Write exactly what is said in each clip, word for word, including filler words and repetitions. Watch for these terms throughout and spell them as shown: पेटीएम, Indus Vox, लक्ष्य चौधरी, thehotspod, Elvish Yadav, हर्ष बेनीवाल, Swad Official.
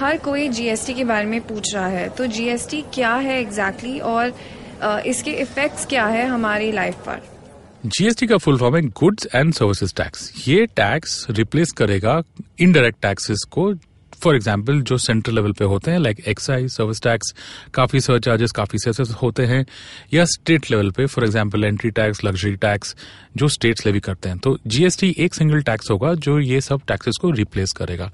हर कोई जीएसटी के बारे में पूछ रहा है, तो जीएसटी क्या है एग्जैक्टली और इसके इफेक्ट्स क्या है हमारी लाइफ पर। जीएसटी का फुल फॉर्म है गुड्स एंड सर्विसेज टैक्स। ये टैक्स रिप्लेस करेगा इनडायरेक्ट टैक्सेस को, फॉर एग्जांपल जो सेंट्रल लेवल पे होते हैं लाइक एक्साइज, सर्विस टैक्स, काफी सरचार्जेस, काफी सेस होते हैं, या स्टेट लेवल पे for example entry tax, luxury tax जो स्टेट्स लेवी करते हैं। तो जीएसटी एक सिंगल टैक्स होगा जो ये सब टैक्सेस को रिप्लेस करेगा।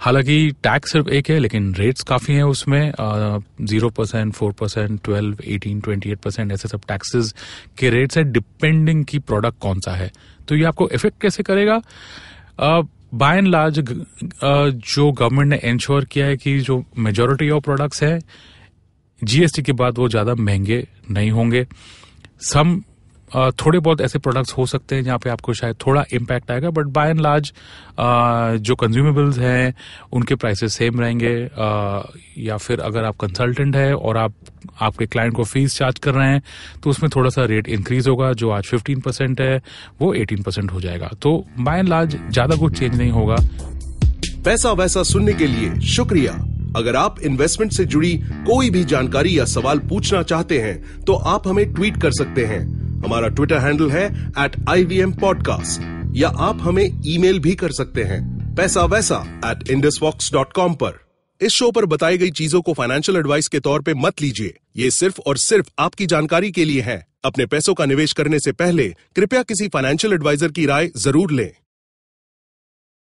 हालांकि टैक्स सिर्फ एक है लेकिन रेट्स काफी हैं उसमें, zero percent, four percent, twelve, eighteen, twenty eight percent ऐसे सब टैक्सेस के रेट्स है डिपेंडिंग की प्रोडक्ट कौन सा है। तो ये आपको इफेक्ट कैसे करेगा? बाय एंड लार्ज जो गवर्नमेंट ने इंश्योर किया है कि जो मेजोरिटी ऑफ प्रोडक्ट्स है जीएसटी के बाद वो ज्यादा महंगे नहीं होंगे। सम Uh, थोड़े बहुत ऐसे प्रोडक्ट्स हो सकते हैं जहाँ पे आपको शायद थोड़ा इम्पैक्ट आएगा, बट बाय एंड लार्ज जो कंज्यूमेबल्स हैं उनके प्राइसेस सेम रहेंगे। uh, या फिर अगर आप कंसल्टेंट है और आप आपके क्लाइंट को फीस चार्ज कर रहे हैं तो उसमें थोड़ा सा रेट इंक्रीज होगा, जो आज पंद्रह परसेंट है वो अठारह परसेंट हो जाएगा। तो बाय एंड लार्ज ज्यादा कुछ चेंज नहीं होगा। पैसा वैसा सुनने के लिए शुक्रिया। अगर आप इन्वेस्टमेंट से जुड़ी कोई भी जानकारी या सवाल पूछना चाहते हैं तो आप हमें ट्वीट कर सकते हैं। हमारा ट्विटर हैंडल है at I V M podcast, या आप हमें ईमेल भी कर सकते हैं Paisa Vaisa at Indus Vox dot com पर। इस शो पर बताई गई चीजों को फाइनेंशियल एडवाइस के तौर पे मत लीजिए, ये सिर्फ और सिर्फ आपकी जानकारी के लिए है। अपने पैसों का निवेश करने से पहले कृपया किसी फाइनेंशियल एडवाइजर की राय जरूर लें।